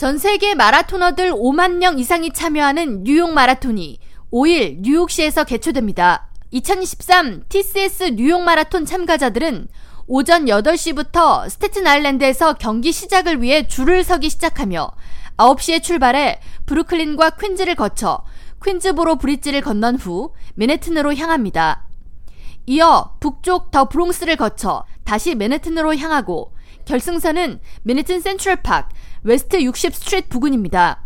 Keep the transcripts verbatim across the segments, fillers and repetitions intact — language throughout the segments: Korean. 전 세계 마라토너들 오만 명 이상이 참여하는 뉴욕 마라톤이 오일 뉴욕시에서 개최됩니다. 이천이십삼 티씨에스 뉴욕 마라톤 참가자들은 오전 여덟 시부터 스태튼 아일랜드에서 경기 시작을 위해 줄을 서기 시작하며 아홉 시에 출발해 브루클린과 퀸즈를 거쳐 퀸즈보로 브릿지를 건넌 후 맨해튼으로 향합니다. 이어 북쪽 더 브롱스를 거쳐 다시 맨해튼으로 향하고 결승선은 맨해튼 센트럴팍 웨스트 육십 스트리트 부근입니다.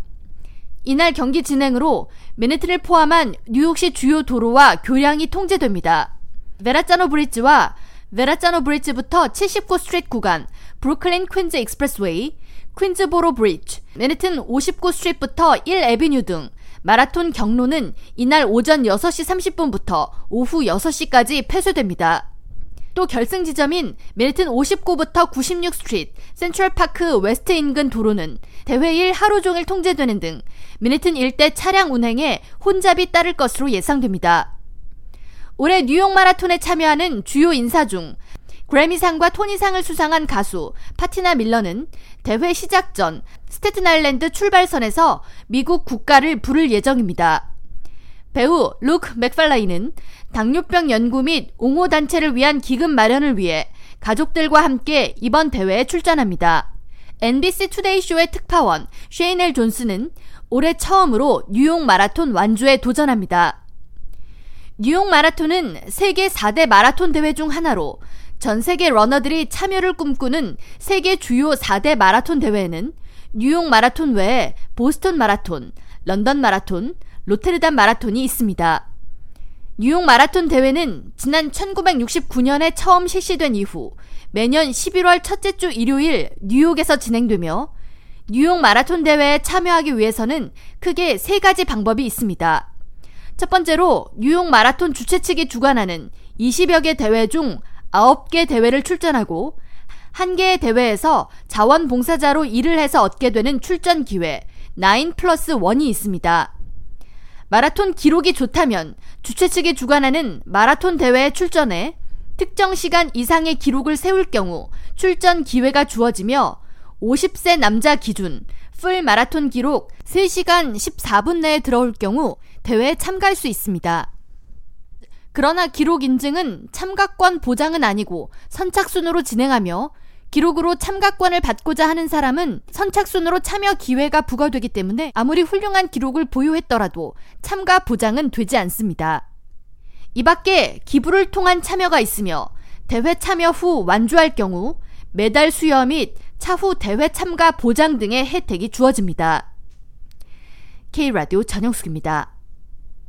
이날 경기 진행으로 맨해튼을 포함한 뉴욕시 주요 도로와 교량이 통제됩니다. 베라짜노 브릿지와 베라짜노 브릿지부터 칠십구 스트리트 구간, 브루클린 퀸즈 익스프레스웨이, 퀸즈보로 브릿지, 맨해튼 오십구 스트리트부터 일 에비뉴 등 마라톤 경로는 이날 오전 여섯 시 삼십 분부터 오후 여섯 시까지 폐쇄됩니다. 또 결승 지점인 맨해튼 오십구부터 구십육 스트리트, 센트럴파크 웨스트 인근 도로는 대회일 하루 종일 통제되는 등 맨해튼 일대 차량 운행에 혼잡이 따를 것으로 예상됩니다. 올해 뉴욕 마라톤에 참여하는 주요 인사 중 그래미상과 토니상을 수상한 가수 파티나 밀러는 대회 시작 전 스태튼 아일랜드 출발선에서 미국 국가를 부를 예정입니다. 배우 루크 맥팔라인은 당뇨병 연구 및 옹호단체를 위한 기금 마련을 위해 가족들과 함께 이번 대회에 출전합니다. 엔비씨 투데이 쇼의 특파원 쉐인 엘 존스는 올해 처음으로 뉴욕 마라톤 완주에 도전합니다. 뉴욕 마라톤은 세계 사 대 마라톤 대회 중 하나로 전 세계 러너들이 참여를 꿈꾸는 세계 주요 사 대 마라톤 대회에는 뉴욕 마라톤 외에 보스턴 마라톤, 런던 마라톤, 로테르담 마라톤이 있습니다. 뉴욕 마라톤 대회는 지난 천구백육십구 년에 처음 실시된 이후 매년 십일월 첫째 주 일요일 뉴욕에서 진행되며 뉴욕 마라톤 대회에 참여하기 위해서는 크게 세 가지 방법이 있습니다. 첫 번째로 뉴욕 마라톤 주최 측이 주관하는 이십여 개 대회 중 아홉 개 대회를 출전하고 한 개의 대회에서 자원봉사자로 일을 해서 얻게 되는 출전 기회 구 플러스 일이 있습니다. 마라톤 기록이 좋다면 주최 측이 주관하는 마라톤 대회에 출전해 특정 시간 이상의 기록을 세울 경우 출전 기회가 주어지며 오십 세 남자 기준 풀 마라톤 기록 세 시간 십사 분 내에 들어올 경우 대회에 참가할 수 있습니다. 그러나 기록 인증은 참가권 보장은 아니고 선착순으로 진행하며 기록으로 참가권을 받고자 하는 사람은 선착순으로 참여 기회가 부과되기 때문에 아무리 훌륭한 기록을 보유했더라도 참가 보장은 되지 않습니다. 이 밖에 기부를 통한 참여가 있으며 대회 참여 후 완주할 경우 메달 수여 및 차후 대회 참가 보장 등의 혜택이 주어집니다. K라디오 전영숙입니다.